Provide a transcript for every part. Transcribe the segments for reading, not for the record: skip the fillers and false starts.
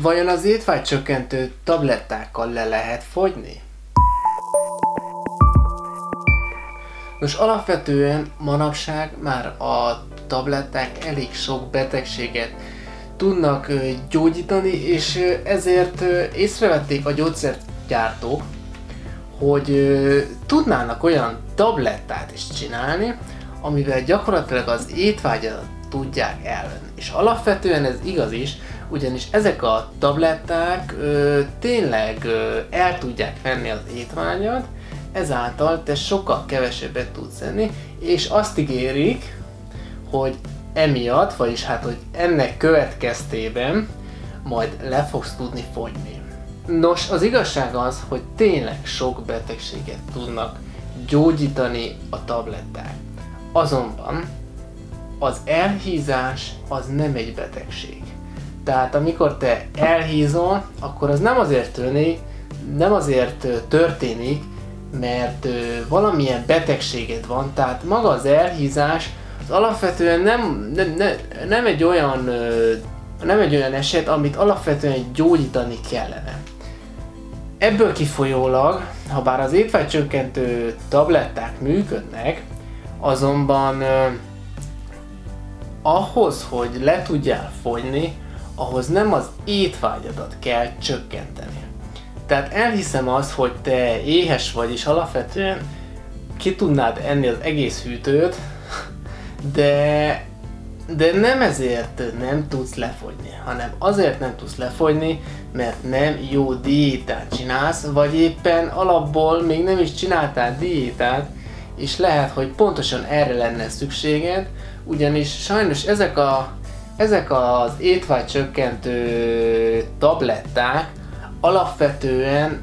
Vajon az étvágycsökkentő tablettákkal le lehet fogyni? Nos, alapvetően manapság már a tabletták elég sok betegséget tudnak gyógyítani, és ezért észrevették a gyógyszergyártók, hogy tudnának olyan tablettát is csinálni, amivel gyakorlatilag az étvágyadat tudják elvenni. És alapvetően ez igaz is, ugyanis ezek a tabletták tényleg el tudják venni az étvágyat, ezáltal te sokkal kevesebbet tudsz enni, és azt ígérik, hogy emiatt, vagyis hát, hogy ennek következtében majd le fogsz tudni fogyni. Nos, az igazság az, hogy tényleg sok betegséget tudnak gyógyítani a tabletták. Azonban az elhízás az nem egy betegség. Tehát amikor te elhízol, akkor az nem azért történik, mert valamilyen betegséged van, tehát maga az elhízás az alapvetően nem egy olyan eset, amit alapvetően gyógyítani kellene. Ebből kifolyólag, ha bár az étvágycsökkentő tabletták működnek, azonban ahhoz, hogy le tudjál fogyni, ahhoz nem az étvágyadat kell csökkenteni. Tehát elhiszem azt, hogy te éhes vagy, és alapvetően ki tudnád enni az egész hűtőt, de nem ezért nem tudsz lefogyni, hanem azért nem tudsz lefogyni, mert nem jó diétát csinálsz, vagy éppen alapból még nem is csináltál diétát, és lehet, hogy pontosan erre lenne szükséged, ugyanis sajnos ezek az étvágycsökkentő tabletták alapvetően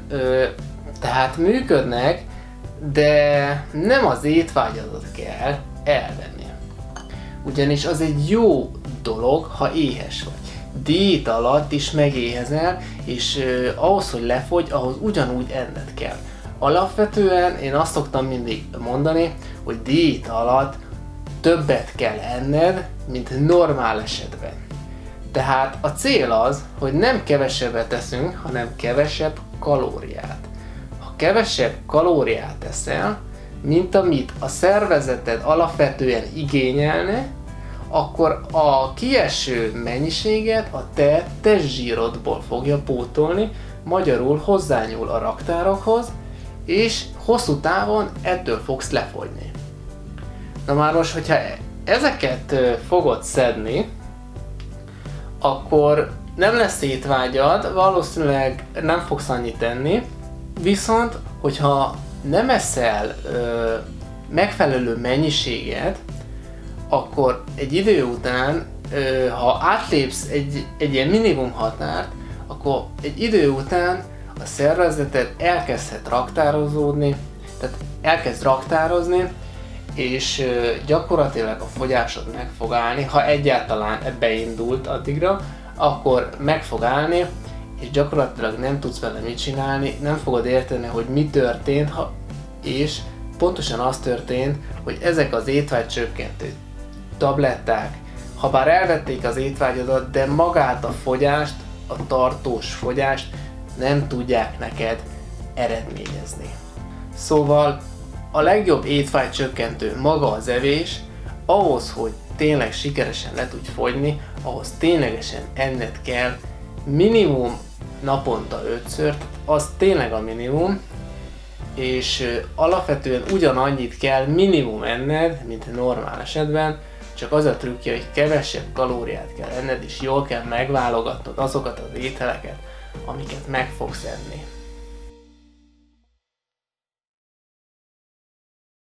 tehát működnek, de nem az étvágyadat kell elvenni. Ugyanis az egy jó dolog, ha éhes vagy. Diéta alatt is megéhezel, és ahhoz, hogy lefogy, ahhoz ugyanúgy enned kell. Alapvetően én azt szoktam mindig mondani, hogy diéta alatt többet kell enned, mint normál esetben. Tehát a cél az, hogy nem kevesebbet eszünk, hanem kevesebb kalóriát. Ha kevesebb kalóriát eszel, mint amit a szervezeted alapvetően igényelne, akkor a kieső mennyiséget a te testzsírodból fogja pótolni, magyarul hozzányúl a raktárokhoz, és hosszú távon ettől fogsz lefogyni. Na már most, hogyha ezeket fogod szedni, akkor nem lesz étvágyad, valószínűleg nem fogsz annyit enni, viszont hogyha nem eszel megfelelő mennyiséget, akkor egy idő után, ha átlépsz egy ilyen minimum határt, akkor egy idő után a szervezeted elkezdhet raktározódni, tehát elkezd raktározni, és gyakorlatilag a fogyásod meg fog állni, ha egyáltalán ebbe indult addigra, akkor meg fog állni, és gyakorlatilag nem tudsz vele mit csinálni, nem fogod érteni, hogy mi történt, és pontosan az történt, hogy ezek az étvágycsökkentő tabletták, ha bár elvették az étvágyadat, de magát a fogyást, a tartós fogyást nem tudják neked eredményezni. Szóval a legjobb étvágycsökkentő maga az evés, ahhoz, hogy tényleg sikeresen le tudj fogyni, ahhoz ténylegesen enned kell minimum naponta 5-ször, az tényleg a minimum, és alapvetően ugyanannyit kell minimum enned, mint normál esetben, csak az a trükkje, hogy kevesebb kalóriát kell enned, és jól kell megválogatnod azokat az ételeket, amiket meg fogsz enni.